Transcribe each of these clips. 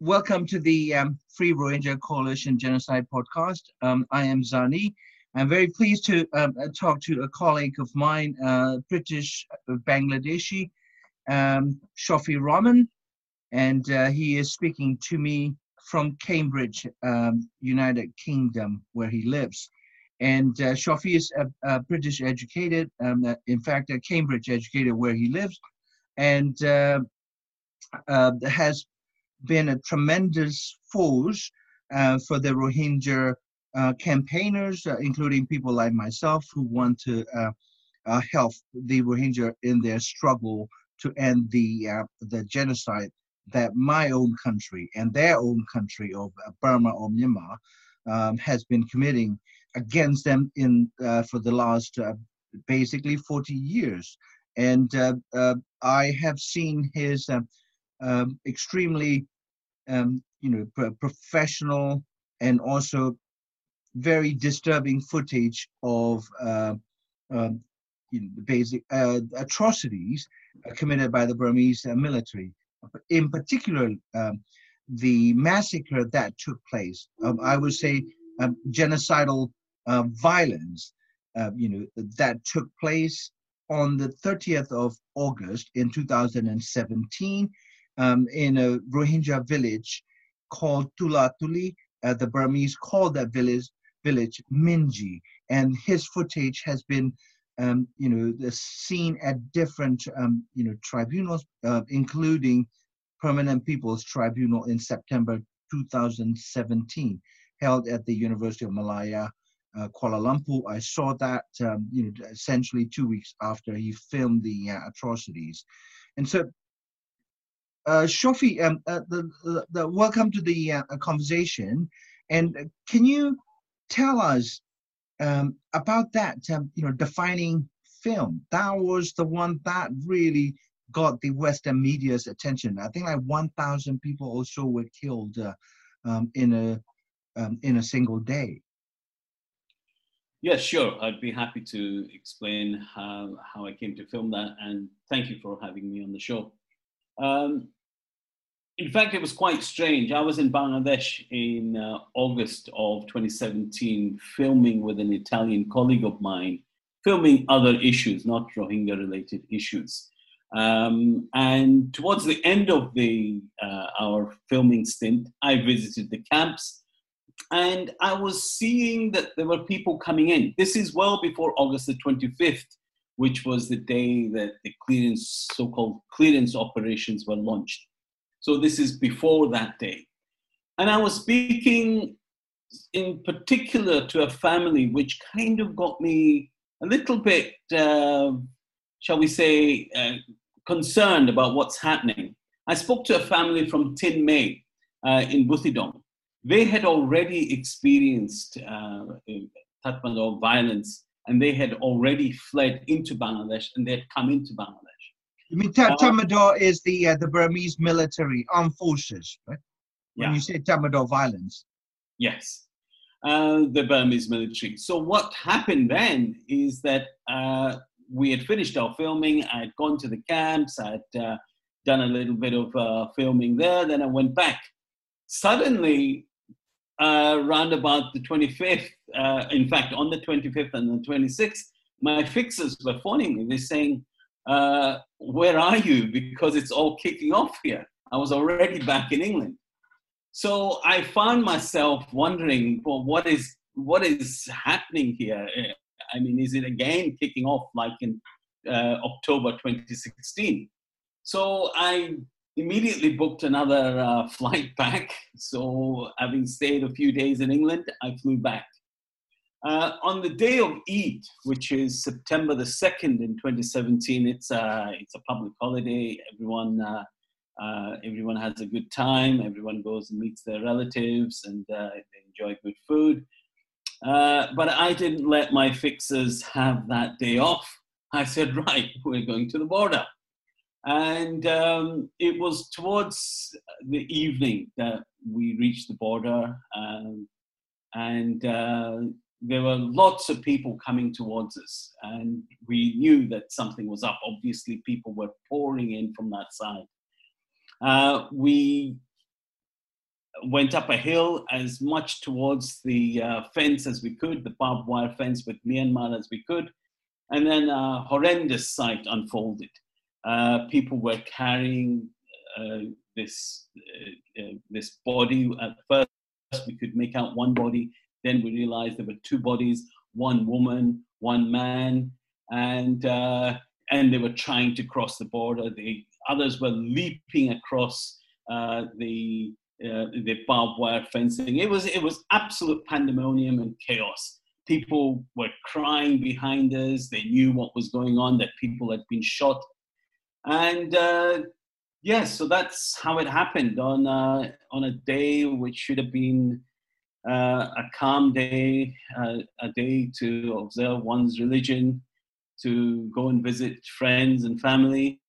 Welcome to the Free Rohingya Coalition Genocide Podcast. I am Zani. I'm very pleased to talk to a colleague of mine, British Bangladeshi, Shofi Rahman, and he is speaking to me from Cambridge, United Kingdom, where he lives. And Shofi is a British educated, in fact, a Cambridge educated where he lives, and has been a tremendous force for the Rohingya campaigners, including people like myself who want to help the Rohingya in their struggle to end the genocide that my own country and their own country of Burma or Myanmar has been committing against them in for the last basically 40 years. And I have seen his extremely professional and also very disturbing footage of basic atrocities committed by the Burmese military, in particular the massacre that took place. I would say genocidal violence that took place on the 30th of August in 2017 in a Rohingya village called Tula Toli. The Burmese call that village Minji, and his footage has been seen at different tribunals, including Permanent People's Tribunal in September 2017, held at the University of Malaya, Kuala Lumpur. I saw that essentially 2 weeks after he filmed the atrocities. And so, Shofi, welcome to the conversation. And can you tell us about that defining film? That was the one that really got the Western media's attention. I think like 1,000 people or so were killed in a single day. Yeah, sure. I'd be happy to explain how I came to film that, and thank you for having me on the show. In fact, it was quite strange. I was in Bangladesh in August of 2017, filming with an Italian colleague of mine, filming other issues, not Rohingya-related issues. And towards the end of our filming stint, I visited the camps. And I was seeing that there were people coming in. This is well before August the 25th, which was the day that the so-called clearance operations were launched. So this is before that day. And I was speaking in particular to a family, which kind of got me a little bit, shall we say, concerned about what's happening. I spoke to a family from Tin May in Buthidong. They had already experienced Tatmadaw violence, and they had already fled into Bangladesh, and they had come into Bangladesh. You mean Tatmadaw is the Burmese military armed forces, right? Yeah. When you say Tatmadaw violence. Yes, the Burmese military. So what happened then is that we had finished our filming. I had gone to the camps. I had done a little bit of filming there. Then I went back. Suddenly, around about the 25th, in fact, on the 25th and the 26th, my fixers were phoning me. They're saying, where are you? Because it's all kicking off here. I was already back in England. So I found myself wondering, well, what is happening here? I mean, is it again kicking off like in October 2016? So I immediately booked another flight back. So having stayed a few days in England, I flew back. On the day of Eid, which is September the 2nd in 2017, it's a public holiday. Everyone has a good time. Everyone goes and meets their relatives, and they enjoy good food. But I didn't let my fixers have that day off. I said, right, we're going to the border. And it was towards the evening that we reached the border, and there were lots of people coming towards us, and we knew that something was up. Obviously, people were pouring in from that side. We went up a hill as much towards the fence as we could, the barbed wire fence with Myanmar as we could. And then a horrendous sight unfolded. People were carrying this body. At first, we could make out one body. Then we realized there were two bodies, one woman, one man. And they were trying to cross the border. The others were leaping across the barbed wire fencing. It was absolute pandemonium and chaos. People were crying behind us. They knew what was going on, that people had been shot. And so that's how it happened on a day which should have been a calm day, a day to observe one's religion, to go and visit friends and family.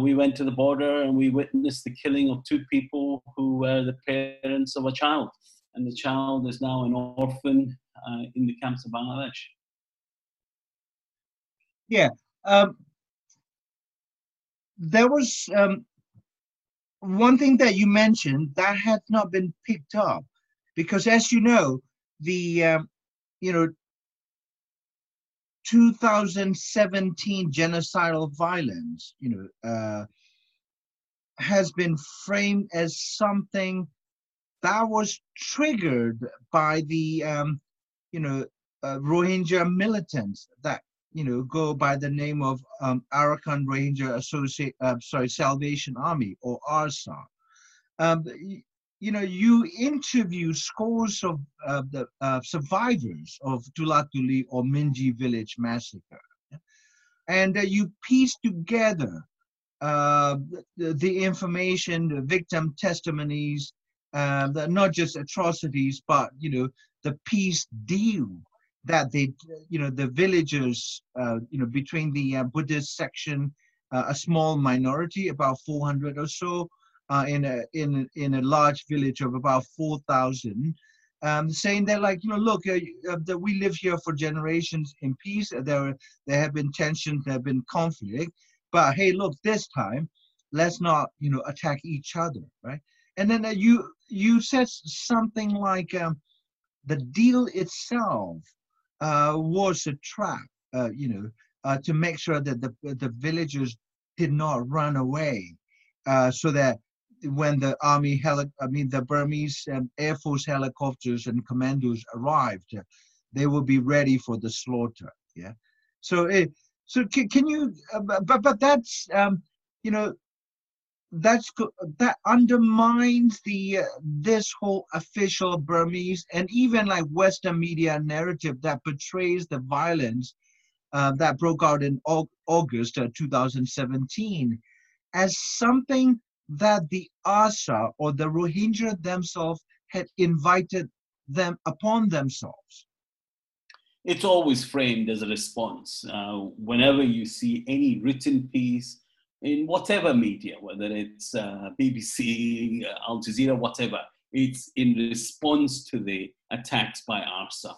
We went to the border and we witnessed the killing of two people who were the parents of a child. And the child is now an orphan in the camps of Bangladesh. Yeah. There was one thing that you mentioned that had not been picked up, because as you know, the 2017 genocidal violence, has been framed as something that was triggered by the, Rohingya militants that, go by the name of Arakan Ranger Salvation Army, or ARSA. You interview scores of the survivors of Tula Toli or Minji village massacre, and you piece together the information, the victim testimonies, not just atrocities, but the peace deal that they, the villagers, between the Buddhist section, a small minority, about 400 or so. In a large village of about 4,000, saying they're like, look, we live here for generations in peace. There have been tensions, there have been conflict, but hey, look, this time, let's not, attack each other, right? And then you said something like the deal itself was a trap, to make sure that the villagers did not run away, so that when the the Burmese Air Force helicopters and commandos arrived, they will be ready for the slaughter. Yeah. So can you? But that's that undermines the this whole official Burmese and even like Western media narrative that portrays the violence that broke out in August 2017 as something that the ARSA or the Rohingya themselves had invited them upon themselves. It's always framed as a response. Whenever you see any written piece in whatever media, whether it's BBC, Al Jazeera, whatever, it's in response to the attacks by ARSA.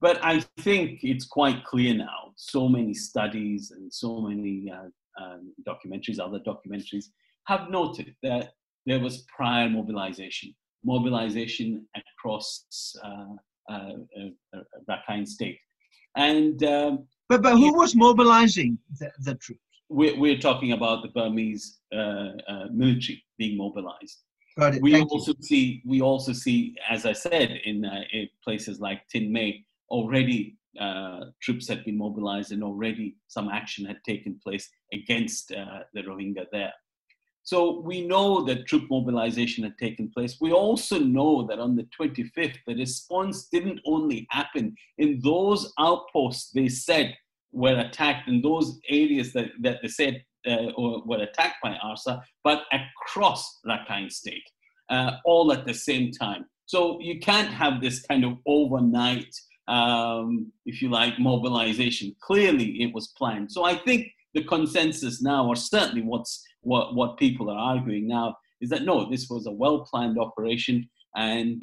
But I think it's quite clear now, so many studies and so many documentaries, other documentaries, have noted that there was prior mobilization across Rakhine state. And but who was mobilizing the troops? We're talking about the Burmese military being mobilized. Got it. We also see, as I said, in places like Tin May, already troops had been mobilized and already some action had taken place against the Rohingya there. So we know that troop mobilization had taken place. We also know that on the 25th, the response didn't only happen in those outposts they said were attacked, in those areas that they said were attacked by ARSA, but across Rakhine state, all at the same time. So you can't have this kind of overnight if you like, mobilization. Clearly it was planned. So I think the consensus now, or certainly what people are arguing now, is that no, this was a well-planned operation and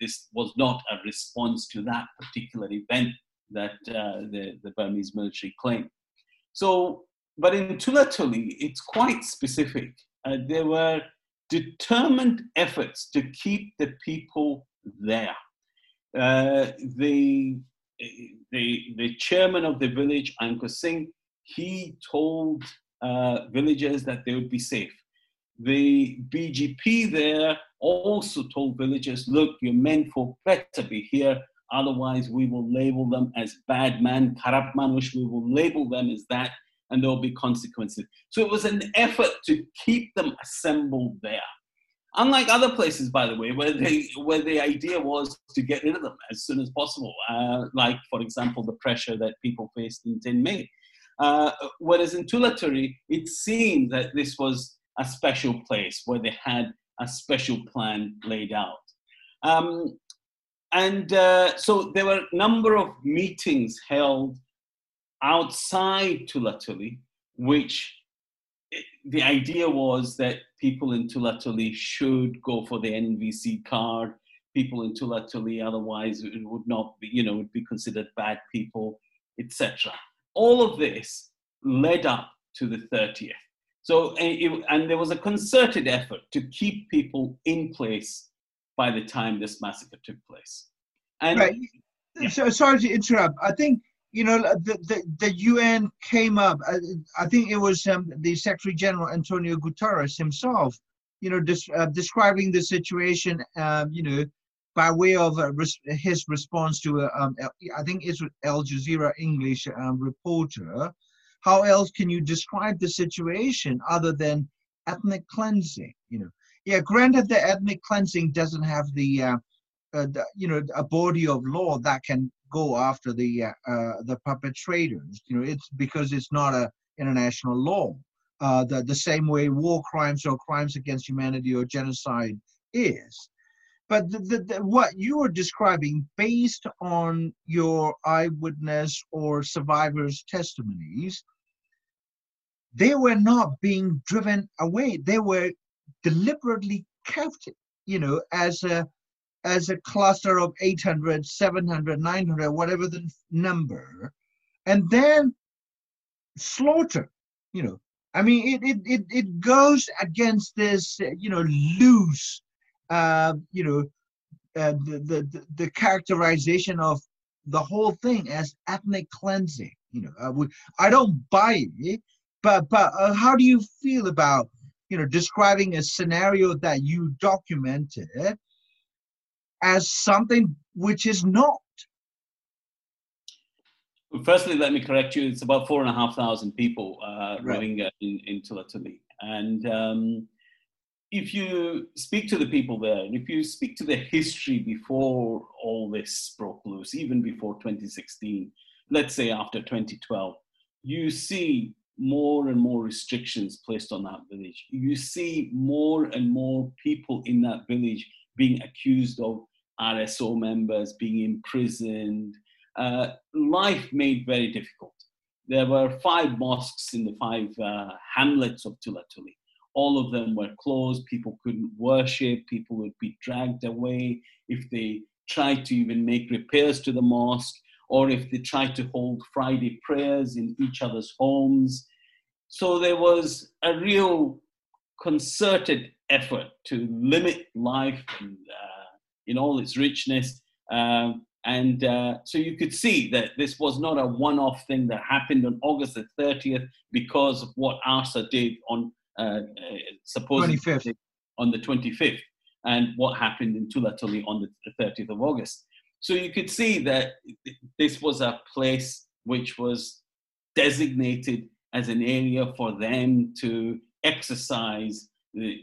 this was not a response to that particular event that the Burmese military claimed. So, but in Tula Toli, it's quite specific. There were determined efforts to keep the people there. The chairman of the village, Anko Singh, he told villagers that they would be safe. The BGP there also told villagers, look, you're meant for threat to be here, otherwise we will label them as bad man, corrupt manush, we will label them as that, and there will be consequences. So it was an effort to keep them assembled there. Unlike other places, by the way, where the idea was to get rid of them as soon as possible, like, for example, the pressure that people faced in Tin May. Whereas in Tula Toli, it seemed that this was a special place where they had a special plan laid out. So there were a number of meetings held outside Tula Toli, which the idea was that people in Tula Toli should go for the NVC card. People in Tula Toli, otherwise it would not be, you know, would be considered bad people, etc. All of this led up to the 30th. So, and there was a concerted effort to keep people in place by the time this massacre took place. And right. Yeah. So, sorry to interrupt. I think, you know, the UN came up, I think it was the Secretary General Antonio Guterres himself, you know, describing the situation, you know, by way of his response to, I think it's Al Jazeera English reporter. How else can you describe the situation other than ethnic cleansing? You know, yeah, granted the ethnic cleansing doesn't have the you know, a body of law that can go after the perpetrators. You know, it's because it's not an international law. The same way war crimes or crimes against humanity or genocide is. But what you are describing, based on your eyewitness or survivors' testimonies, they were not being driven away. They were deliberately kept, you know, as a cluster of 800, 700, 900, whatever the number, and then slaughtered, you know. I mean, it goes against this, you know, loose, you know, the characterization of the whole thing as ethnic cleansing. You know, I don't buy it, but how do you feel about, you know, describing a scenario that you documented as something which is not? Firstly, let me correct you. It's about 4,500 people, right, Rohingya in Tula Toli, and if you speak to the people there, and if you speak to the history before all this broke loose, even before 2016, let's say after 2012, you see more and more restrictions placed on that village. You see more and more people in that village being accused of RSO members, being imprisoned, life made very difficult. There were 5 mosques in the 5 hamlets of Tula Toli. All of them were closed, people couldn't worship, people would be dragged away if they tried to even make repairs to the mosque, or if they tried to hold Friday prayers in each other's homes. So there was a real concerted effort to limit life in all its richness. So you could see that this was not a one-off thing that happened on August the 30th because of what ARSA did on supposedly 25th. On the 25th, and what happened in Tula Toli on the 30th of August. So you could see that this was a place which was designated as an area for them to exercise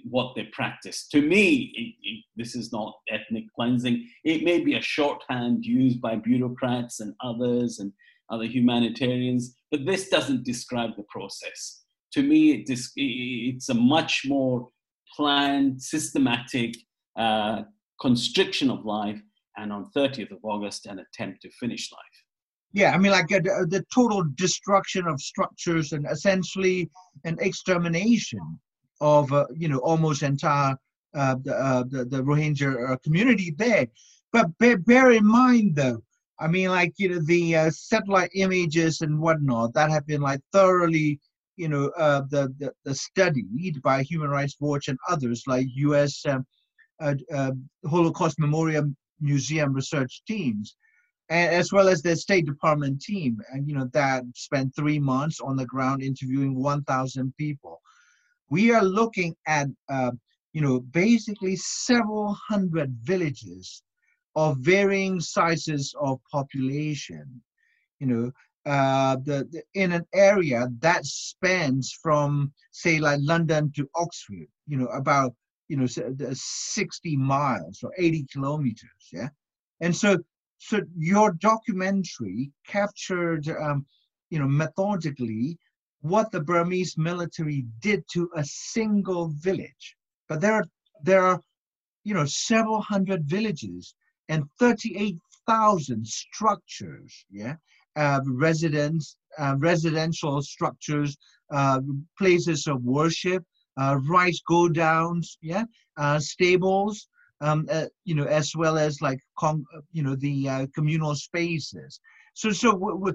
what they practice. To me, this is not ethnic cleansing. It may be a shorthand used by bureaucrats and others and other humanitarians, but this doesn't describe the process. To me, it's a much more planned, systematic constriction of life, and on 30th of August, an attempt to finish life. Yeah, I mean, like the total destruction of structures and essentially an extermination of, you know, almost entire the Rohingya community there. But bear in mind, though, I mean, like, you know, the satellite images and whatnot that have been like thoroughly the studied by Human Rights Watch and others like U.S. Holocaust Memorial Museum research teams, as well as their State Department team, and that spent 3 months on the ground interviewing 1,000 people. We are looking at basically several hundred villages of varying sizes of population, in an area that spans from, say, like London to Oxford, about 60 miles or 80 kilometers, yeah. And so your documentary captured, methodically what the Burmese military did to a single village. But there are several hundred villages and 38,000 structures, yeah. Residential structures, places of worship, rice godowns, yeah, stables, as well as like the communal spaces. What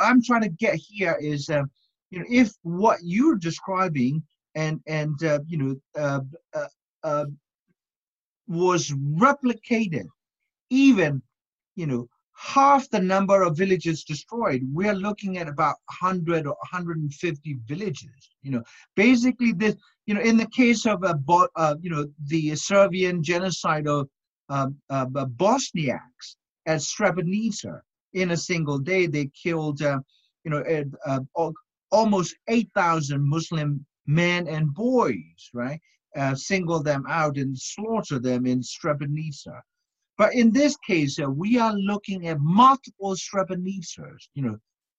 I'm trying to get here is, if what you're describing and was replicated, even half the number of villages destroyed, we're looking at about 100 or 150 villages. Basically this, in the case of the Serbian genocide of Bosniaks at Srebrenica, in a single day they killed, almost 8,000 Muslim men and boys, right? Single them out and slaughter them in Srebrenica. But in this case, we are looking at multiple Srebrenicas,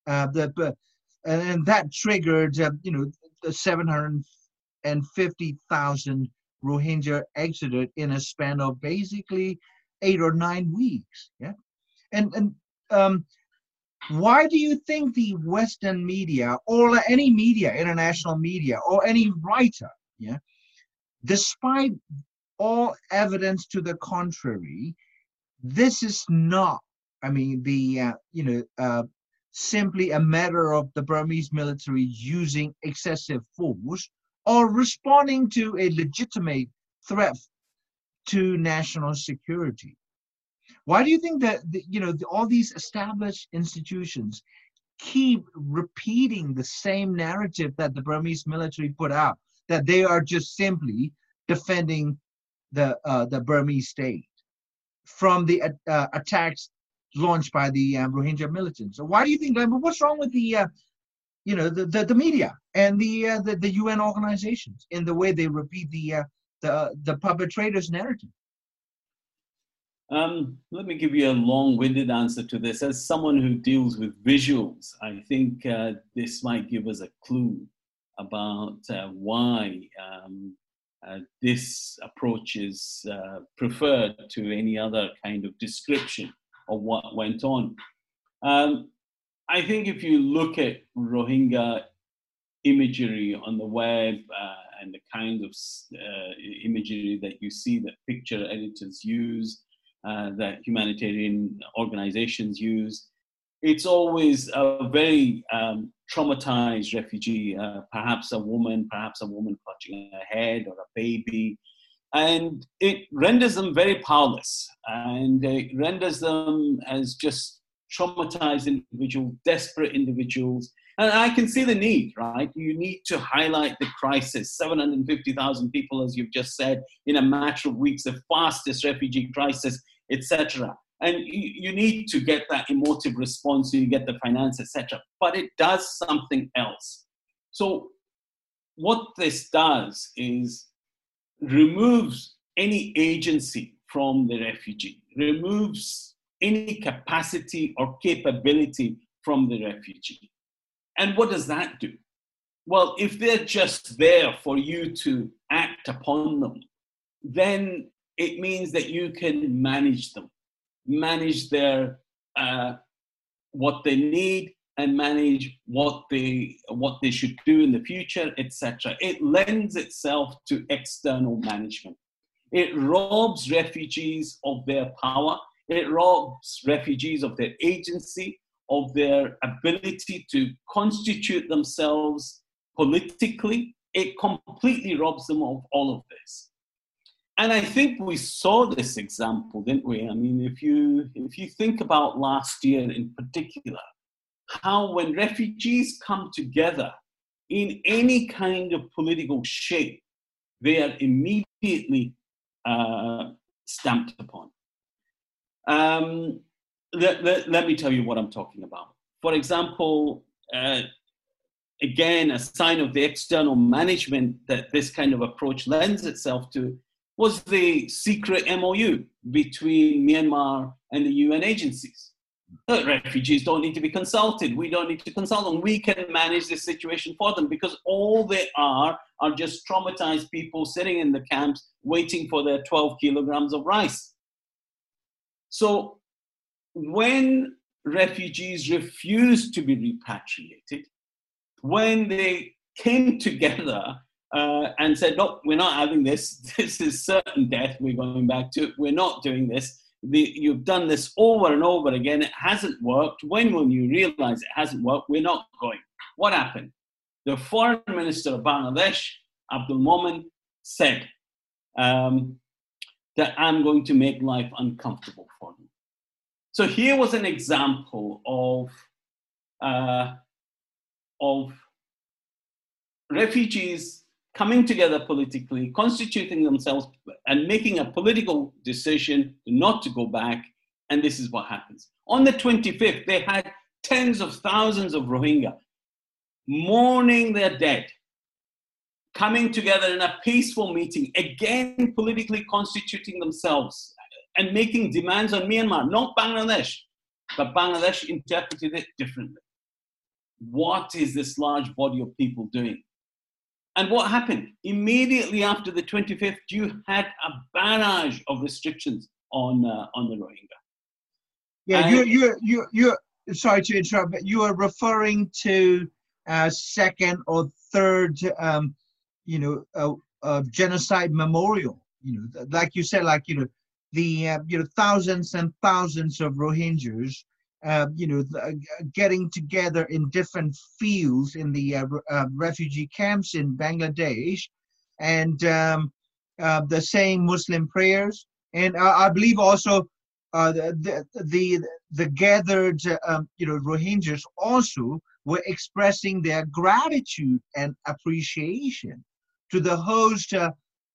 and that triggered, the 750,000 Rohingya exited in a span of basically 8 or 9 weeks. Yeah, and why do you think the Western media, or any media, international media, or any writer, yeah, despite all evidence to the contrary, this is not, simply a matter of the Burmese military using excessive force or responding to a legitimate threat to national security? Why do you think that, all these established institutions keep repeating the same narrative that the Burmese military put out, that they are just simply defending the Burmese state from the attacks launched by the Rohingya militants? So why do you think, what's wrong with the media and the UN organizations in the way they repeat the perpetrators' narrative? Let me give you a long-winded answer to this. As someone who deals with visuals, I think this might give us a clue about why this approach is preferred to any other kind of description of what went on. I think if you look at Rohingya imagery on the web and the kind of imagery that you see that picture editors use, that humanitarian organizations use, it's always a very traumatized refugee, perhaps a woman clutching her head, or a baby. And it renders them very powerless. And it renders them as just traumatized individuals, desperate individuals. And I can see the need, right? You need to highlight the crisis. 750,000 people, as you've just said, in a matter of weeks, the fastest refugee crisis, etc. And you need to get that emotive response, so you get the finance, etc. But it does something else. So what this does is removes any agency from the refugee, removes any capacity or capability from the refugee. And what does that do? Well, if they're just there for you to act upon them, then it means that you can manage them, manage their what they need, and manage what they should do in the future, etc. It lends itself to external management. It robs refugees of their power. It robs refugees of their agency, of their ability to constitute themselves politically, it completely robs them of all of this. And I think we saw this example, didn't we? I mean, if you think about last year in particular, how when refugees come together in any kind of political shape, they are immediately stamped upon. Let me tell you what I'm talking about. For example, again, a sign of the external management that this kind of approach lends itself to was the secret MOU between Myanmar and the UN agencies. But refugees don't need to be consulted. We don't need to consult them. We can manage this situation for them because all they are just traumatized people sitting in the camps waiting for their 12 kilograms of rice. So when refugees refused to be repatriated, when they came together and said, look, we're not having this. This is certain death we're going back to. We're not doing this. You've done this over and over again. It hasn't worked. When will you realize it hasn't worked? We're not going. What happened? The Foreign Minister of Bangladesh, Abdul Momen, said that I'm going to make life uncomfortable for them. So here was an example of refugees coming together politically, constituting themselves and making a political decision not to go back, and this is what happens. On the 25th, they had tens of thousands of Rohingya mourning their dead, coming together in a peaceful meeting, again politically constituting themselves and making demands on Myanmar, not Bangladesh, but Bangladesh interpreted it differently. What is this large body of people doing? And what happened? Immediately after the 25th, you had a barrage of restrictions on the Rohingya. Yeah, you're sorry to interrupt, but you are referring to second or third, genocide memorial. You know, like you said, like, you know, the thousands and thousands of Rohingyas, getting together in different fields in the refugee camps in Bangladesh, and the saying Muslim prayers, and I believe also the gathered Rohingyas also were expressing their gratitude and appreciation to the host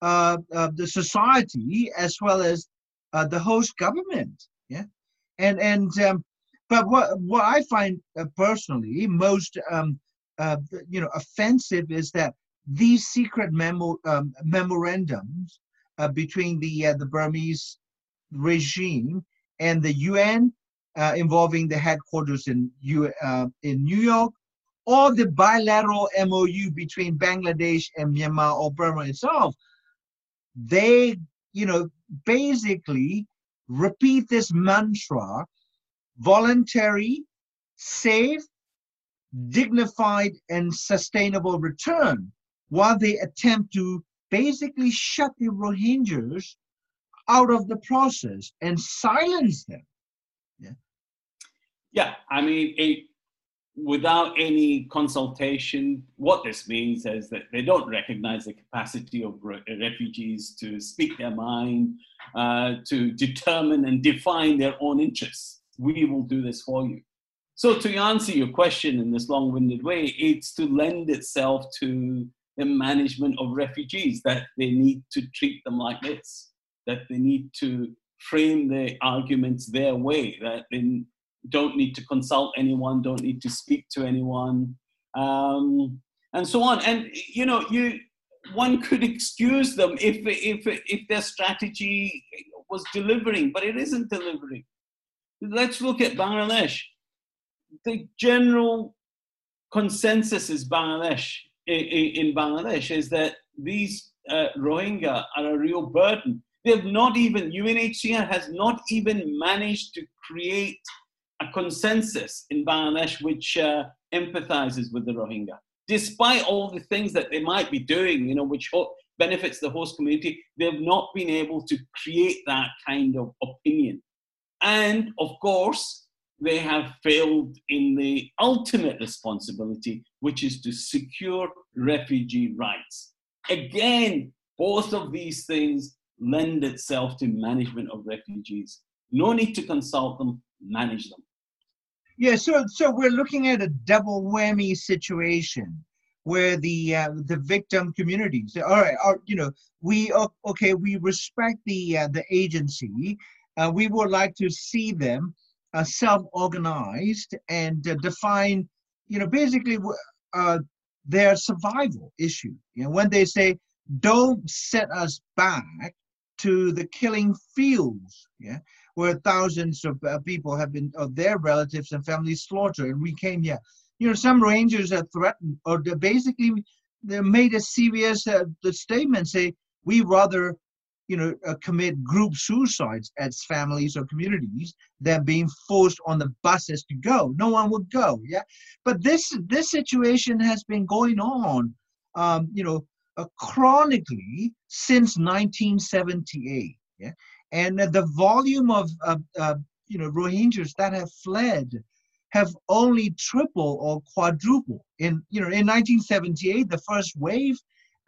the society as well as the host government. Yeah, and but what I find personally most offensive is that these secret memorandums between the Burmese regime and the UN, involving the headquarters in New York, or the bilateral MOU between Bangladesh and Myanmar or Burma itself, they basically repeat this mantra: voluntary, safe, dignified, and sustainable return, while they attempt to basically shut the Rohingyas out of the process and silence them. Yeah, I mean, without any consultation, what this means is that they don't recognize the capacity of refugees to speak their mind, to determine and define their own interests. We will do this for you. So to answer your question in this long-winded way, it's to lend itself to the management of refugees, that they need to treat them like this, that they need to frame their arguments their way, that they don't need to consult anyone, don't need to speak to anyone, and so on. And, one could excuse them if their strategy was delivering, but it isn't delivering. Let's look at Bangladesh. The general consensus in Bangladesh is that these Rohingya are a real burden. UNHCR has not even managed to create a consensus in Bangladesh which empathizes with the Rohingya. Despite all the things that they might be doing, which benefits the host community, they've not been able to create that kind of opinion. And, of course, they have failed in the ultimate responsibility, which is to secure refugee rights. Again, both of these things lend itself to management of refugees. No need to consult them, manage them. Yeah, so we're looking at a double whammy situation where the victim communities, we respect the agency. We would like to see them self-organized and define, their survival issue. You know, when they say, don't set us back to the killing fields, yeah, where thousands of people have been, of their relatives and families slaughtered, and we came here. You know, some rangers are threatened, or they made a serious statement, say, we rather, commit group suicides as families or communities than being forced on the buses to go. No one would go, yeah? But this situation has been going on, chronically since 1978, yeah? And the volume of, Rohingyas that have fled have only tripled or quadrupled. In 1978, the first wave,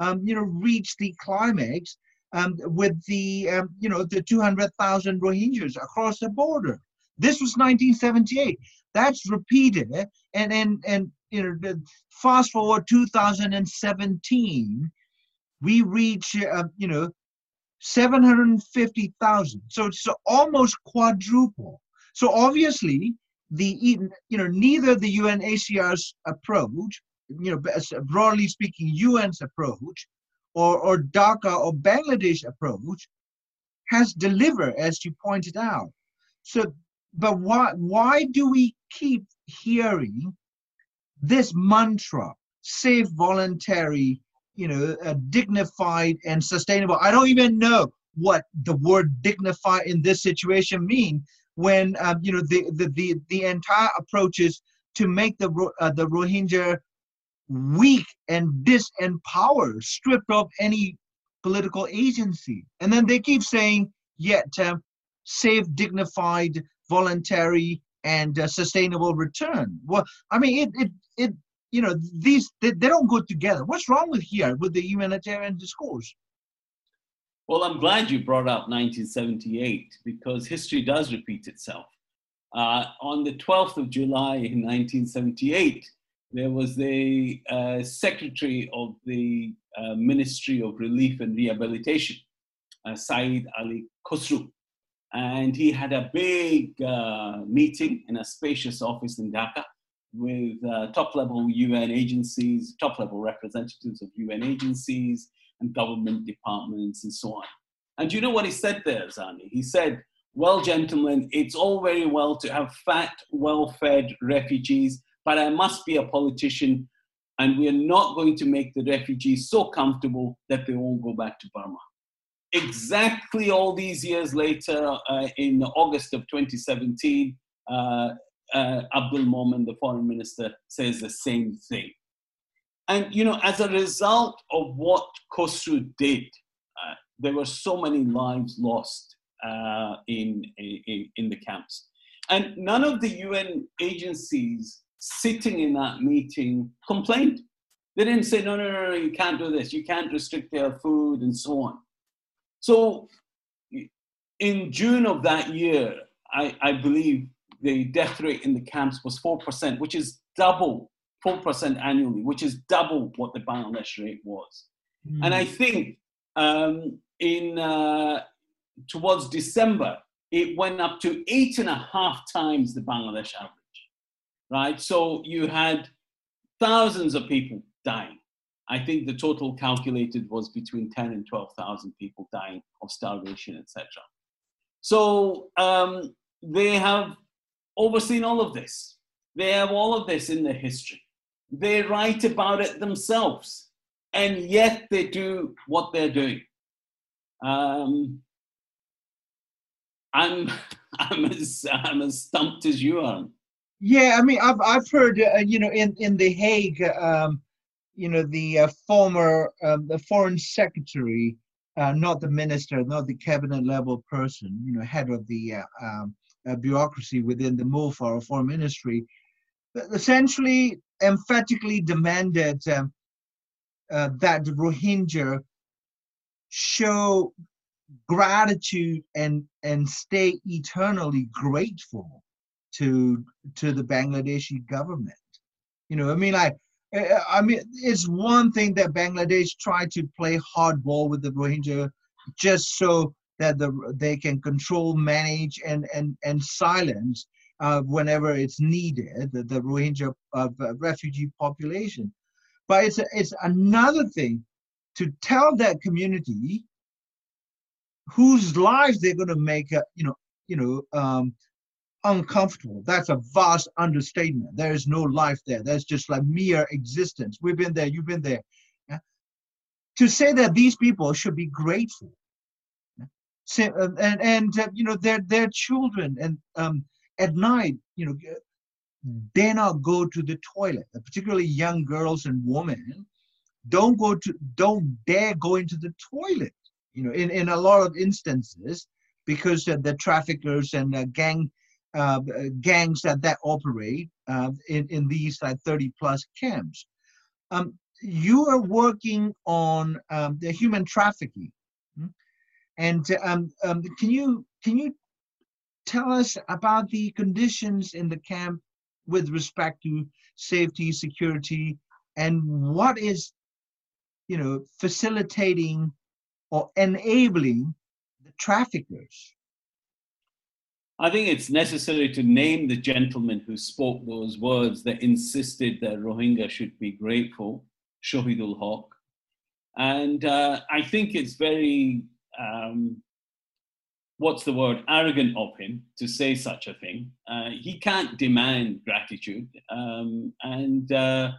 reached the climax with the 200,000 Rohingyas across the border. This was 1978. That's repeated, fast forward 2017, we reach 750,000. So it's almost quadruple. So obviously, neither the UNHCR's approach, broadly speaking, UN's approach, or Dhaka or Bangladesh approach, has delivered, as you pointed out. So, but why do we keep hearing this mantra, safe, voluntary, dignified and sustainable? I don't even know what the word dignified in this situation means, when the entire approach is to make the Rohingya weak and disempowered, stripped of any political agency, and then they keep saying safe, dignified, voluntary, and sustainable return. Well, I mean, they don't go together. What's wrong with the humanitarian discourse? Well, I'm glad you brought up 1978, because history does repeat itself. On the 12th of July in 1978, there was the secretary of the Ministry of Relief and Rehabilitation, Saeed Ali Khosrow. And he had a big meeting in a spacious office in Dhaka with top-level UN agencies, top-level representatives of UN agencies, and government departments and so on. And you know what he said there, Zani? He said, well, gentlemen, it's all very well to have fat, well-fed refugees, but I must be a politician, and we are not going to make the refugees so comfortable that they won't go back to Burma. Exactly all these years later, in August of 2017, Abdul Momen, the foreign minister, says the same thing. And, as a result of what Khosrow did, there were so many lives lost in the camps. And none of the UN agencies sitting in that meeting complained. They didn't say, no, you can't do this. You can't restrict their food and so on. So in June of that year, I believe the death rate in the camps was 4%, which is 4% annually, which is double what the Bangladesh rate was. Mm. And I think towards December, it went up to 8.5 times the Bangladesh average, right? So you had thousands of people dying. I think the total calculated was between 10 and 12,000 people dying of starvation, etc. So they have overseen all of this. They have all of this in their history. They write about it themselves, and yet they do what they're doing. I'm as stumped as you are. Yeah, I mean, I've heard in The Hague, the former the foreign secretary, not the minister, not the cabinet level person, head of the bureaucracy within the MOFA or foreign ministry, essentially emphatically demanded that the Rohingya show gratitude and stay eternally grateful to the Bangladeshi government. You know, I mean, it's one thing that Bangladesh tried to play hardball with the Rohingya just so that they can control, manage, and silence whenever it's needed, the Rohingya refugee population. But it's another thing to tell that community whose lives they're going to make uncomfortable. That's a vast understatement. There is no life there. That's just like mere existence. We've been there. You've been there. Yeah? To say that these people should be grateful, yeah? Their children, and at night, dare not go to the toilet. Particularly young girls and women don't dare go into the toilet. In a lot of instances, because the traffickers and gangs that operate in these 30-plus camps. You are working on the human trafficking, and can you tell us about the conditions in the camp with respect to safety, security, and what is facilitating or enabling the traffickers? I think it's necessary to name the gentleman who spoke those words that insisted that Rohingya should be grateful, Shahidul Haque. And I think it's very, arrogant of him to say such a thing. He can't demand gratitude. The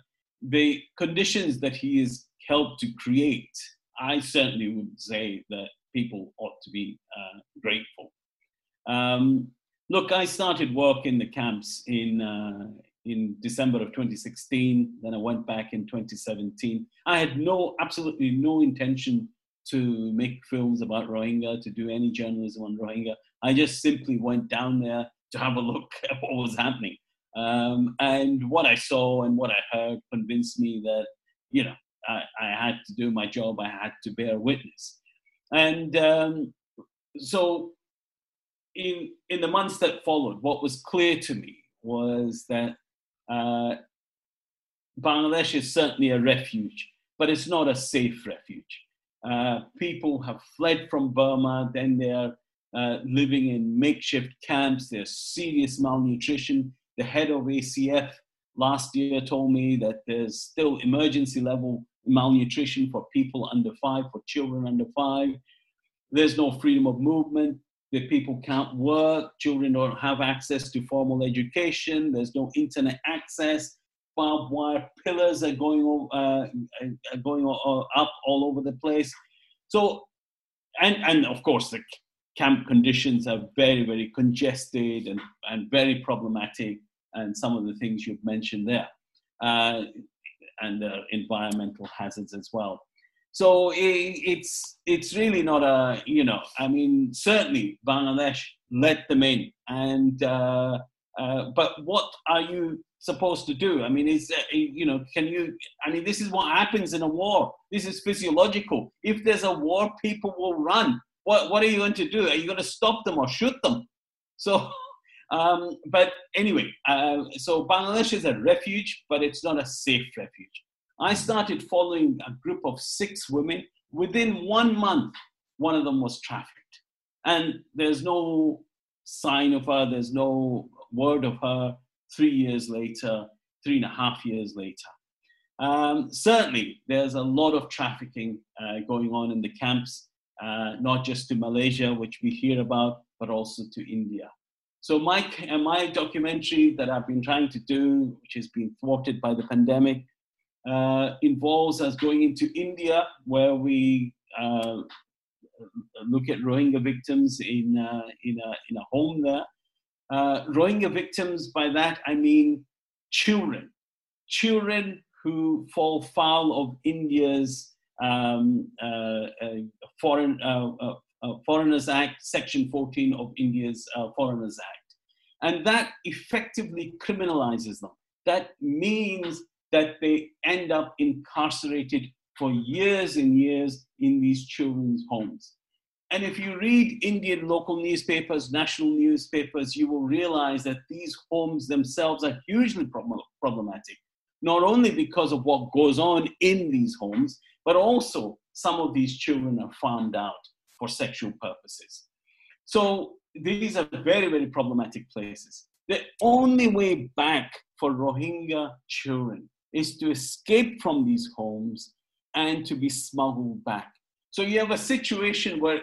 conditions that he has helped to create, I certainly would say that people ought to be grateful. Look, I started work in the camps in December of 2016. Then I went back in 2017. I had absolutely no intention to make films about Rohingya, to do any journalism on Rohingya. I just simply went down there to have a look at what was happening. And what I saw and what I heard convinced me that, I had to do my job. I had to bear witness. And so in the months that followed, what was clear to me was that Bangladesh is certainly a refuge, but it's not a safe refuge. People have fled from Burma, then they're living in makeshift camps. There's serious malnutrition. The head of ACF last year told me that there's still emergency level malnutrition for people under 5, for children under 5. There's no freedom of movement. The people can't work. Children don't have access to formal education. There's no internet access. Barbed wire pillars are going up all over the place. So, and of course, the camp conditions are very, very congested and very problematic. And some of the things you've mentioned there, and the environmental hazards as well. So it's really not a, certainly Bangladesh let them in, and but what are you supposed to do? This is what happens in a war. This is physiological. If there's a war, people will run. What are you going to do? Are you going to stop them or shoot them? So. But anyway, so Bangladesh is a refuge, but it's not a safe refuge. I started following a group of 6 women. Within 1 month, one of them was trafficked. And there's no sign of her, there's no word of her 3.5 years later. Certainly, there's a lot of trafficking going on in the camps, not just to Malaysia, which we hear about, but also to India. So my documentary that I've been trying to do, which has been thwarted by the pandemic, involves us going into India, where we look at Rohingya victims in a home there. Rohingya victims, by that I mean children who fall foul of India's Foreigners Act, Section 14 of India's Foreigners Act. And that effectively criminalizes them. That means that they end up incarcerated for years and years in these children's homes. And if you read Indian local newspapers, national newspapers, you will realize that these homes themselves are hugely problematic, not only because of what goes on in these homes, but also some of these children are farmed out for sexual purposes. So these are very, very problematic places. The only way back for Rohingya children is to escape from these homes and to be smuggled back. So you have a situation where,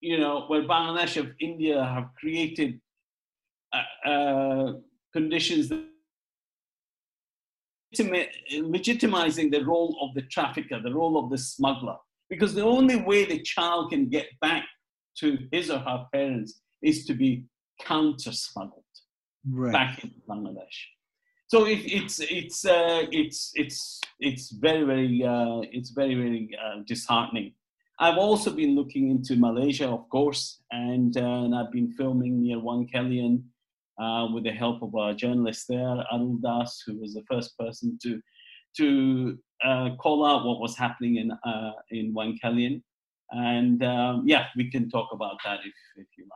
you know, where Bangladesh and India have created conditions that legitimizing the role of the trafficker, the role of the smuggler, because the only way the child can get back to his or her parents is to be counter-smuggled back into Bangladesh. So it's very, very disheartening. I've also been looking into Malaysia, of course, and I've been filming near Wang Kelian with the help of our journalist there, Arul Das, who was the first person to call out what was happening in Wang Kelian. And we can talk about that if you like.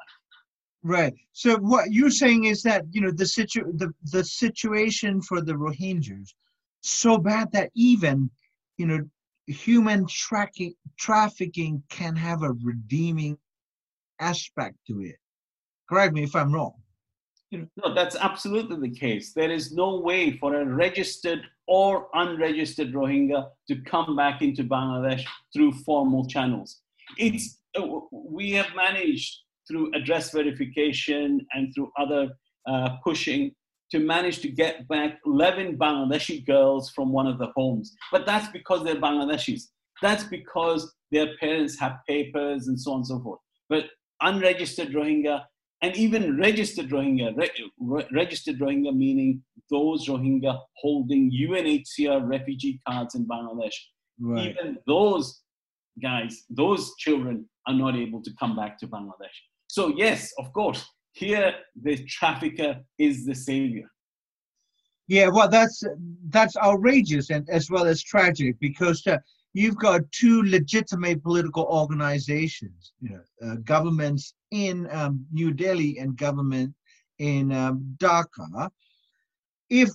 Right. So what you're saying is that, you know, the situation for the Rohingyas so bad that even, you know, human trafficking can have a redeeming aspect to it. Correct me if I'm wrong. No, that's absolutely the case. There is no way for a registered or unregistered Rohingya to come back into Bangladesh through formal channels. We have managed through address verification and through other pushing to manage to get back 11 Bangladeshi girls from one of the homes. But that's because they're Bangladeshis. That's because their parents have papers and so on and so forth. But unregistered Rohingya and even registered Rohingya, registered Rohingya meaning those Rohingya holding UNHCR refugee cards in Bangladesh, even those guys, those children are not able to come back to Bangladesh. So yes, of course, here the trafficker is the savior. Yeah, well, that's outrageous and as well as tragic because you've got two legitimate political organizations, you know, governments in New Delhi and government in Dhaka. If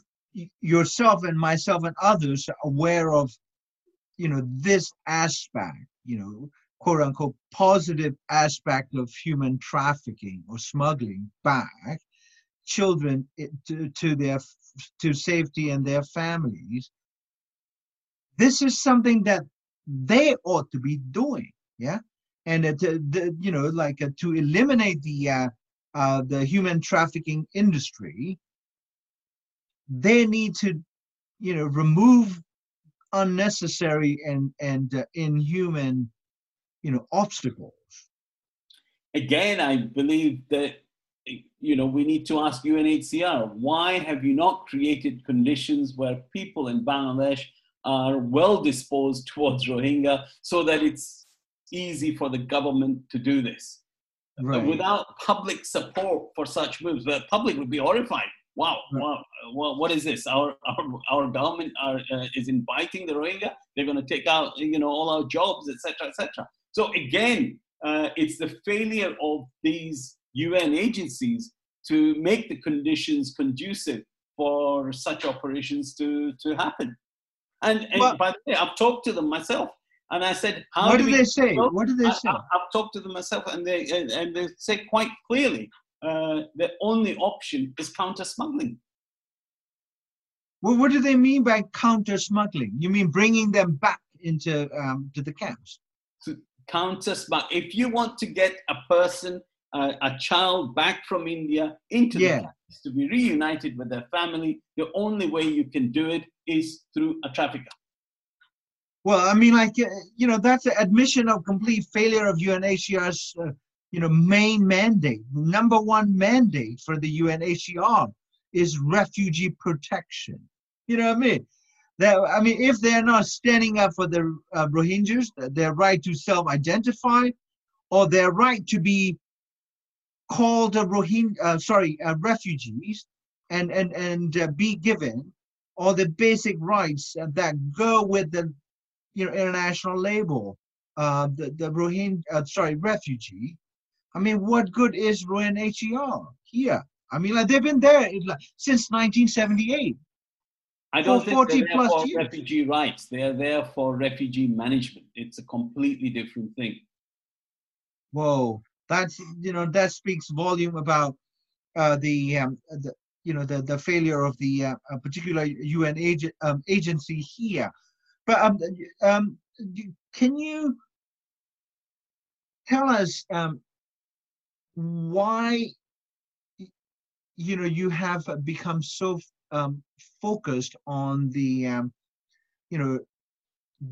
yourself and myself and others are aware of, you know, this aspect, you know, quote unquote, positive aspect of human trafficking or smuggling back children to safety and their families, this is something that they ought to be doing, yeah? And, you know, like to eliminate the human trafficking industry, they need to, you know, remove unnecessary and inhuman, you know, obstacles. Again, I believe that, you know, we need to ask UNHCR, why have you not created conditions where people in Bangladesh are well disposed towards Rohingya so that it's easy for the government to do this? Right. Without public support for such moves, the public would be horrified. Wow, what is this? Our government is inviting the Rohingya. They're going to take out, you know, all our jobs, etc., etc. So again, it's the failure of these UN agencies to make the conditions conducive for such operations to happen. And well, by the way, I've talked to them myself, and I said, "How what do they say? What do they say?" I've talked to them myself, and they say quite clearly. The only option is counter-smuggling. Well, what do they mean by counter-smuggling? You mean bringing them back into to the camps? To counter-smuggle. If you want to get a person, a child back from India into the camps to be reunited with their family, the only way you can do it is through a trafficker. Well, I mean, like, you know, that's an admission of complete failure of UNHCR's you know, main mandate, number one mandate for the UNHCR is refugee protection. You know what I mean? If they're not standing up for the Rohingyas, their right to self-identify or their right to be called refugees and be given all the basic rights that go with the international label, refugee. I mean, what good is UNHCR here? I mean, like, they've been there since 1978. I don't think they're there for refugee rights. They are there for refugee management. It's a completely different thing. Whoa, that's that speaks volume about the failure of the particular UN agency here. But can you tell us why you have become so focused on the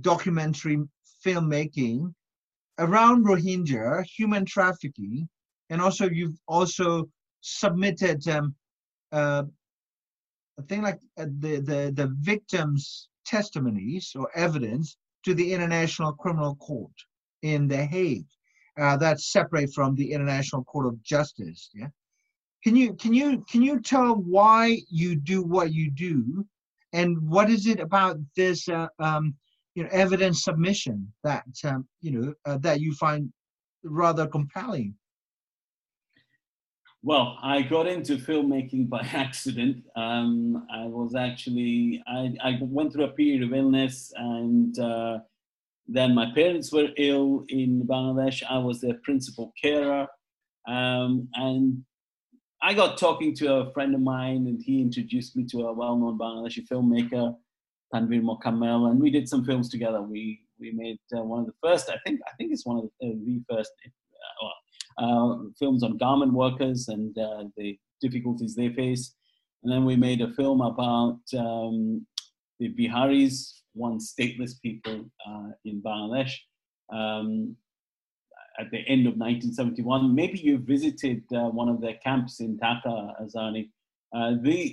documentary filmmaking around Rohingya human trafficking, and also you've also submitted a thing like the victims' testimonies or evidence to the International Criminal Court in The Hague, that's separate from the International Court of Justice. Yeah, can you tell why you do what you do, and what is it about this evidence submission that that you find rather compelling? Well, I got into filmmaking by accident. I went through a period of illness, and then my parents were ill in Bangladesh. I was their principal carer. And I got talking to a friend of mine, and he introduced me to a well-known Bangladeshi filmmaker, Tanvir Mokammel, and we did some films together. We made one of the first, I think it's one of the first, films on garment workers and the difficulties they face. And then we made a film about the Biharis, once stateless people in Bangladesh, at the end of 1971. Maybe you visited one of their camps in Dhaka, Azani.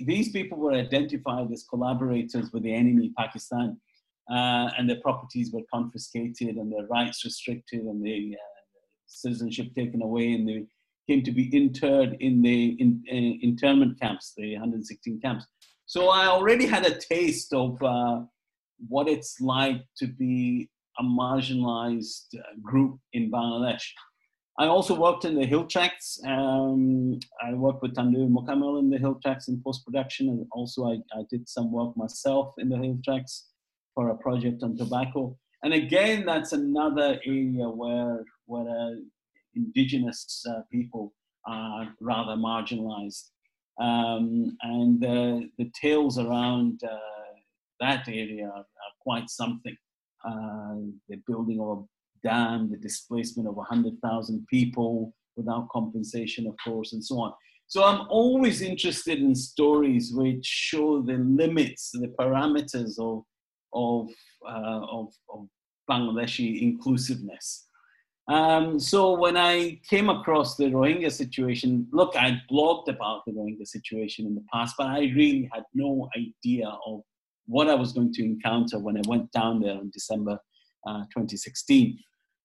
These people were identified as collaborators with the enemy, Pakistan, and their properties were confiscated and their rights restricted and they citizenship taken away, and they came to be interred in the internment camps, the 116 camps. So I already had a taste of what it's like to be a marginalized group in Bangladesh. I also worked in the Hill Tracts. I worked with Tanvir Mokammel in the Hill Tracts in post-production, and also I did some work myself in the Hill Tracts for a project on tobacco. And again, that's another area where indigenous people are rather marginalized. And the tales around that area are quite something. The building of a dam, the displacement of 100,000 people without compensation, of course, and so on. So I'm always interested in stories which show the limits, the parameters of Bangladeshi inclusiveness. So when I came across the Rohingya situation, look, I blogged about the Rohingya situation in the past, but I really had no idea of what I was going to encounter when I went down there in December 2016.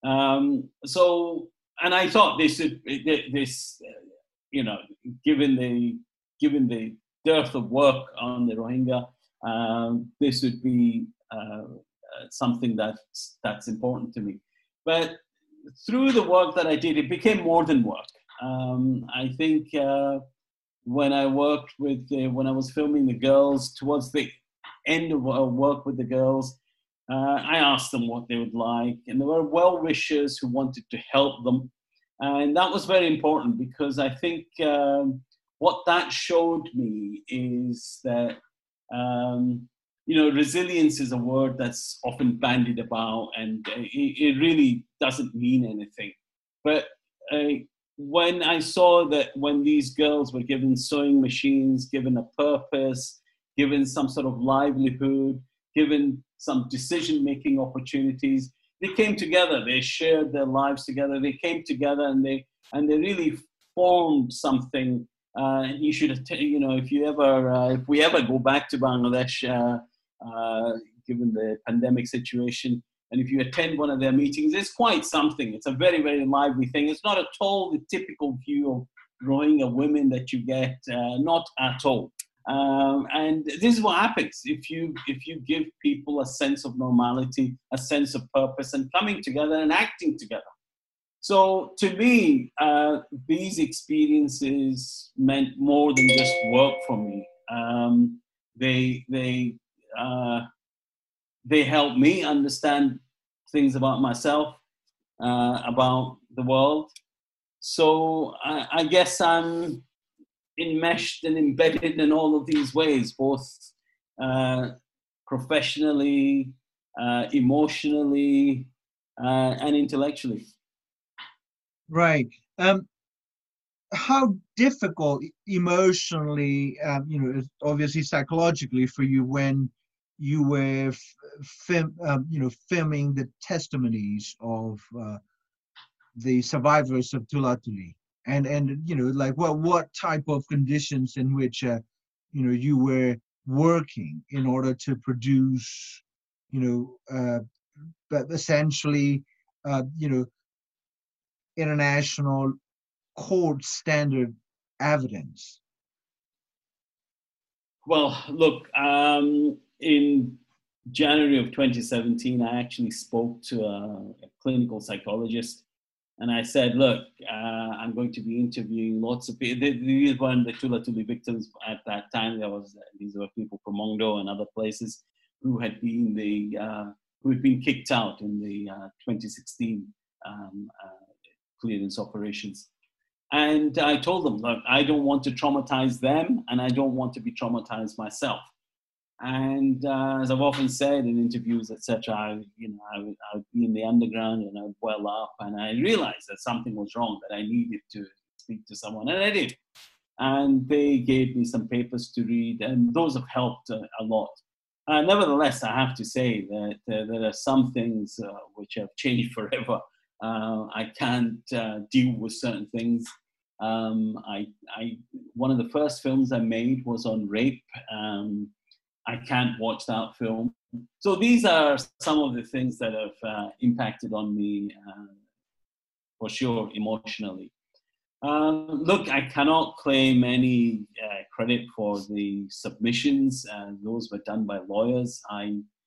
And I thought given the dearth of work on the Rohingya, this would be something that's important to me. But through the work that I did, it became more than work. I think when I was filming the girls, towards the end of work with the girls, I asked them what they would like, and there were well-wishers who wanted to help them. And that was very important, because I think what that showed me is that resilience is a word that's often bandied about, and it really doesn't mean anything. But when I saw that when these girls were given sewing machines, given a purpose, given some sort of livelihood, given some decision-making opportunities, they came together, they shared their lives together, they came together, and they really formed something. You should, if we ever go back to Bangladesh, given the pandemic situation, and if you attend one of their meetings, it's quite something. It's a very, very lively thing. It's not at all the typical view Rohingya women that you get, not at all. And this is what happens if you give people a sense of normality, a sense of purpose, and coming together and acting together. So to me, these experiences meant more than just work for me. They helped me understand things about myself, about the world. So I guess I'm enmeshed and embedded in all of these ways, both professionally, emotionally, and intellectually. Right. How difficult emotionally, you know, obviously psychologically for you when you were filming the testimonies of the survivors of Tula Toli, and you know, like what type of conditions in which you know, you were working in order to produce, you know, but essentially, you know, international court standard evidence? Well, look, in January of 2017, I actually spoke to a clinical psychologist, and I said, look, I'm going to be interviewing lots of people. These weren't the Tula Toli victims at that time. These were people from Mongdo and other places who had been kicked out in the 2016 clearance operations. And I told them, look, I don't want to traumatize them, and I don't want to be traumatized myself. And as I've often said in interviews, etc., I would be in the underground and I'd well up, and I realized that something was wrong, that I needed to speak to someone, and I did. And they gave me some papers to read, and those have helped a lot. Nevertheless, I have to say that there are some things which have changed forever. I can't deal with certain things. One of the first films I made was on rape. I can't watch that film. So these are some of the things that have impacted on me, for sure, emotionally. Look, I cannot claim any credit for the submissions. Those were done by lawyers.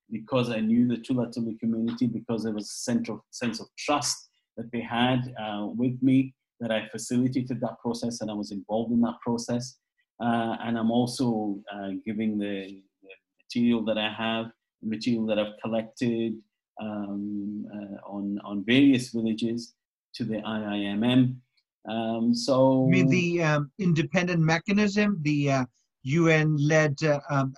Because I knew the Tula Toli community, because there was a sense of trust that they had with me, that I facilitated that process and I was involved in that process. And I'm also giving the material that I have, the material that I've collected on various villages to the IIMM. So, you mean the independent mechanism, the UN-led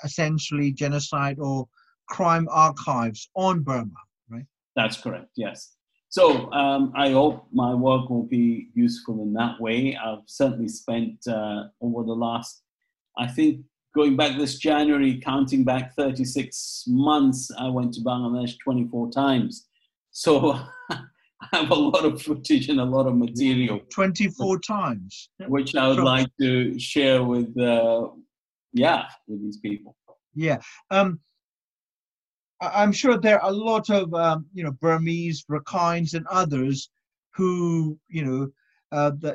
essentially genocide or crime archives on Burma, right? That's correct, yes. So I hope my work will be useful in that way. I've certainly spent over the last, I think, going back this January, counting back 36 months, I went to Bangladesh 24 times. So I have a lot of footage and a lot of material. 24 times. Which I would like to share with these people. Yeah. I'm sure there are a lot of, you know, Burmese, Rakhines and others who, you know,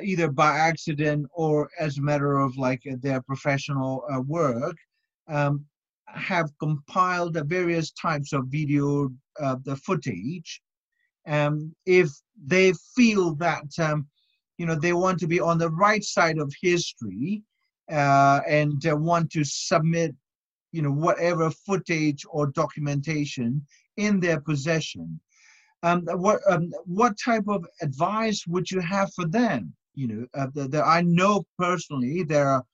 either by accident or as a matter of like their professional work, have compiled various types of video, the footage. If they feel that, you know, they want to be on the right side of history and want to submit, you know, whatever footage or documentation in their possession. What type of advice would you have for them? You know, I know personally there are,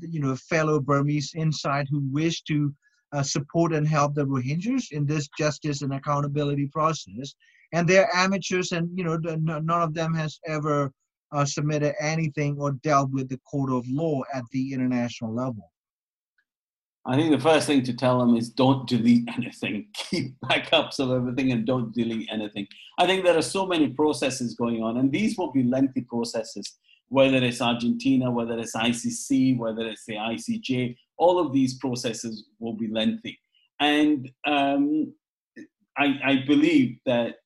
you know, fellow Burmese inside who wish to support and help the Rohingyas in this justice and accountability process, and they're amateurs, and you know, none of them has ever submitted anything or dealt with the court of law at the international level. I think the first thing to tell them is don't delete anything. Keep backups of everything and don't delete anything. I think there are so many processes going on, and these will be lengthy processes, whether it's Argentina, whether it's ICC, whether it's the ICJ, all of these processes will be lengthy. And I believe that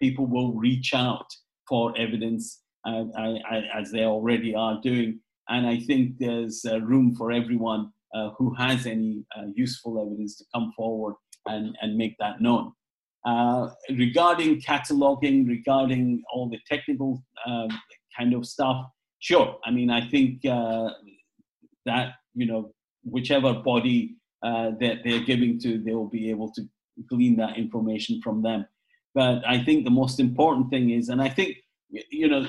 people will reach out for evidence as they already are doing. And I think there's room for everyone who has any useful evidence to come forward and make that known. Regarding cataloging, regarding all the technical kind of stuff, sure. I mean, I think that, you know, whichever body that they're giving to, they will be able to glean that information from them. But I think the most important thing is, and I think, you know,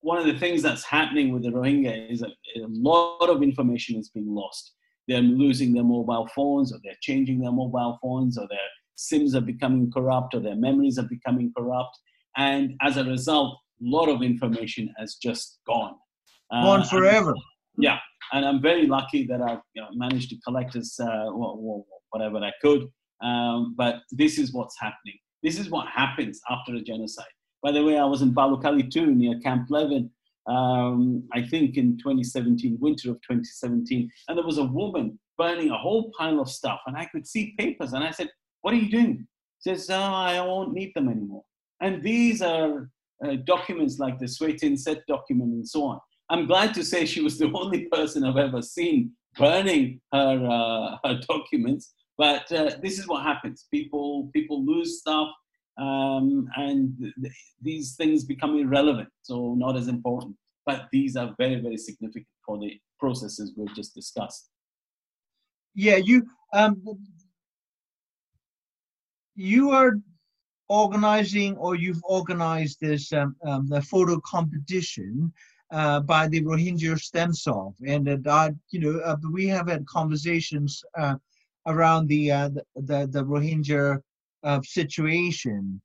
one of the things that's happening with the Rohingya is a lot of information is being lost. They're losing their mobile phones, or they're changing their mobile phones, or their SIMs are becoming corrupt, or their memories are becoming corrupt. And as a result, a lot of information has just gone. Gone forever. Yeah. And I'm very lucky that I've managed to collect this, whatever I could. But this is what's happening. This is what happens after a genocide. By the way, I was in Balukali too, near Camp Levin, I think in 2017, winter of 2017. And there was a woman burning a whole pile of stuff. And I could see papers. And I said, what are you doing? She says, oh, I won't need them anymore. And these are documents like the Swetin Set document and so on. I'm glad to say she was the only person I've ever seen burning her, her documents. But this is what happens. People lose stuff. And these things become irrelevant, so not as important. But these are very, very significant for the processes we've just discussed. Yeah, you are organizing, or you've organized this the photo competition by the Rohingya themselves, and we have had conversations around the Rohingya situation,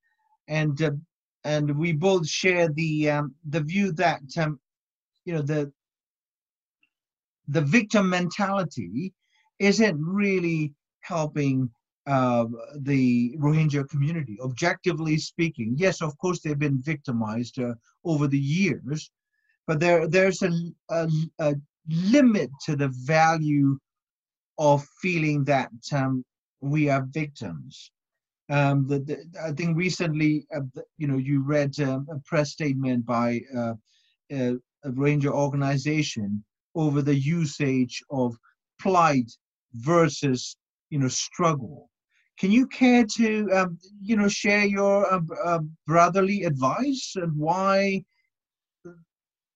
and we both share the view that the victim mentality isn't really helping the Rohingya community, objectively speaking. Yes, of course they've been victimized over the years, but there's a limit to the value of feeling that we are victims. I think recently, you read a press statement by a Rohingya organization over the usage of plight versus, struggle. Can you care to, share your brotherly advice and why,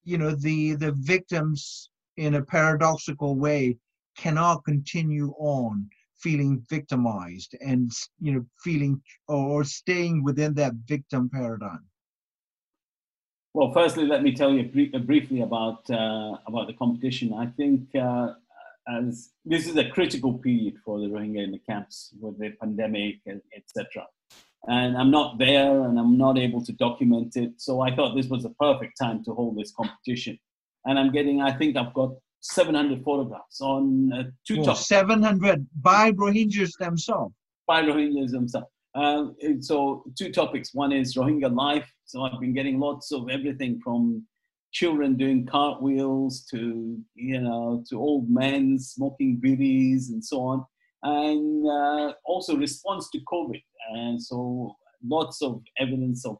the victims in a paradoxical way cannot continue on feeling victimized and feeling or staying within that victim paradigm? Well, firstly, let me tell you briefly about the competition. I think as this is a critical period for the Rohingya in the camps with the pandemic, etc. And I'm not there, and I'm not able to document it. So I thought this was the perfect time to hold this competition. And I've got 700 photographs on two topics. 700 by Rohingyas themselves. By Rohingyas themselves. So two topics. One is Rohingya life. So I've been getting lots of everything from children doing cartwheels to to old men smoking biddies and so on, and also response to COVID. And so lots of evidence of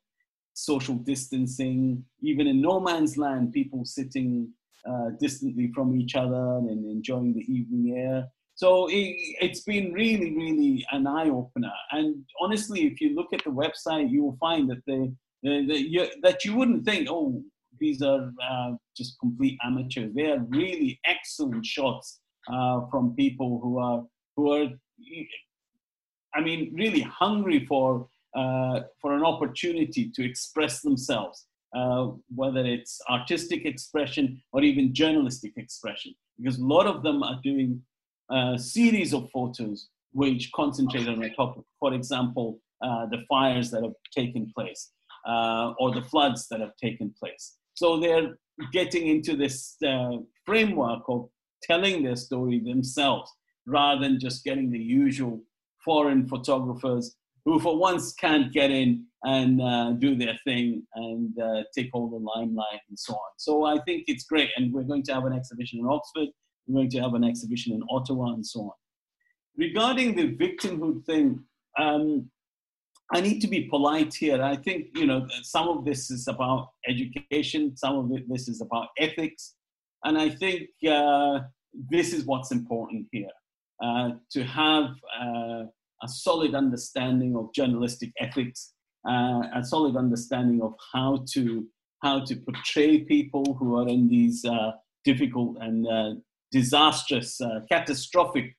social distancing, even in no man's land, people sitting distantly from each other and enjoying the evening air. So it's been really, really an eye-opener. And honestly, if you look at the website, you will find that that you wouldn't think, oh, these are just complete amateurs. They are really excellent shots from people who are, I mean, really hungry for an opportunity to express themselves. Whether it's artistic expression or even journalistic expression, because a lot of them are doing a series of photos which concentrate on a topic. For example, the fires that have taken place or the floods that have taken place. So they're getting into this framework of telling their story themselves rather than just getting the usual foreign photographers who for once can't get in and do their thing and take all the limelight and so on. So I think it's great. And we're going to have an exhibition in Oxford. We're going to have an exhibition in Ottawa and so on. Regarding the victimhood thing, I need to be polite here. I think, you know, some of this is about education, some of it, this is about ethics. And I think this is what's important here, to have a solid understanding of journalistic ethics, a solid understanding of how to portray people who are in these difficult and disastrous, catastrophic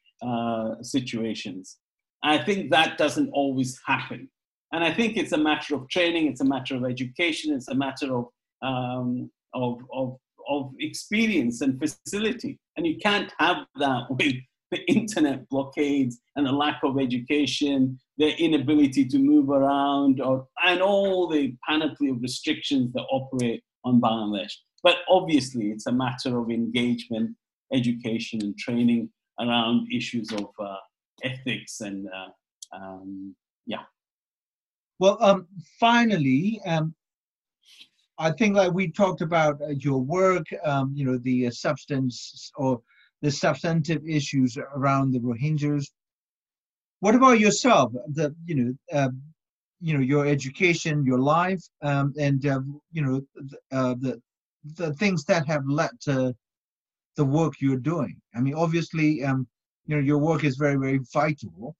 situations. I think that doesn't always happen. And I think it's a matter of training, it's a matter of education, it's a matter of experience and facility. And you can't have that with the internet blockades and the lack of education, their inability to move around, and all the panoply of restrictions that operate on Bangladesh. But obviously, it's a matter of engagement, education, and training around issues of ethics and yeah. Well, finally, I think like we talked about your work, you know, the substance or the substantive issues around the Rohingyas. What about yourself? The you know, your education, your life, and you know, the things that have led to the work you're doing. I mean, obviously, you know, your work is very, very vital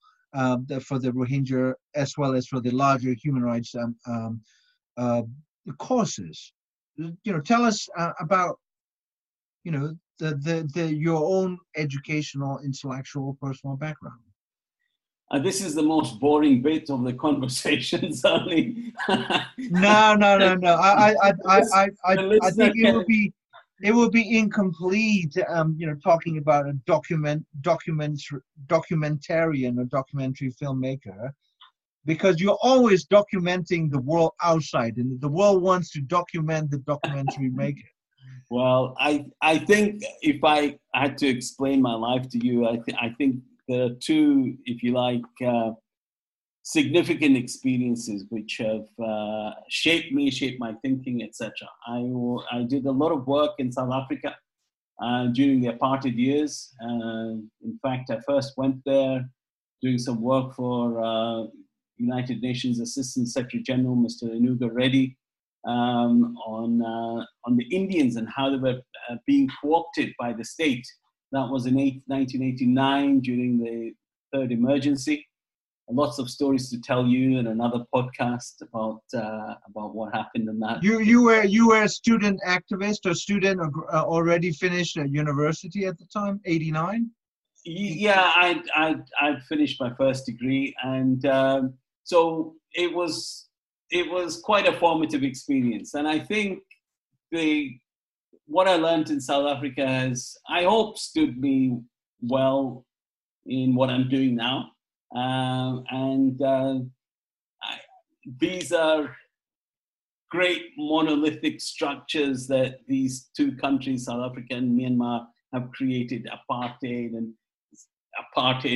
for the Rohingya as well as for the larger human rights causes. You know, tell us about, you know, your own educational, intellectual, personal background. This is the most boring bit of the conversation, Sally. No. I think it would be incomplete, you know, talking about a documentarian or documentary filmmaker, because you're always documenting the world outside, and the world wants to document the documentary maker. Well, I think if I had to explain my life to you, I think there are two, if you like, significant experiences which have shaped my thinking, etc. I did a lot of work in South Africa during the apartheid years. In fact, I first went there doing some work for United Nations Assistant Secretary General, Mr. Inuga Reddy, on the Indians and how they were being co-opted by the state. That was in 1989 during the third emergency. Lots of stories to tell you in another podcast about what happened in that. You were a student activist or student already finished at university at the time, 89? Yeah, I finished my first degree, and so it was quite a formative experience. And I think what I learned in South Africa has, I hope, stood me well in what I'm doing now. These are great monolithic structures that these two countries, South Africa and Myanmar, have created, apartheid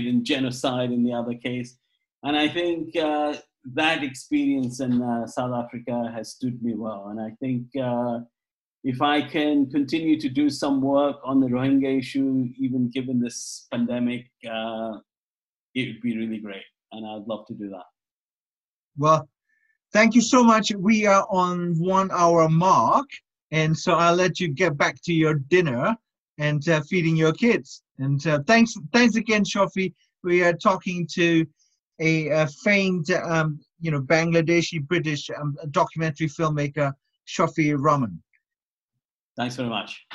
and genocide in the other case. And I think that experience in South Africa has stood me well. And I think if I can continue to do some work on the Rohingya issue, even given this pandemic, it would be really great, and I'd love to do that. Well, thank you so much. We are on 1 hour mark, and so I'll let you get back to your dinner and feeding your kids. And thanks again, Shofi. We are talking to a famed, you know, Bangladeshi-British documentary filmmaker, Shofi Rahman. Thanks very much.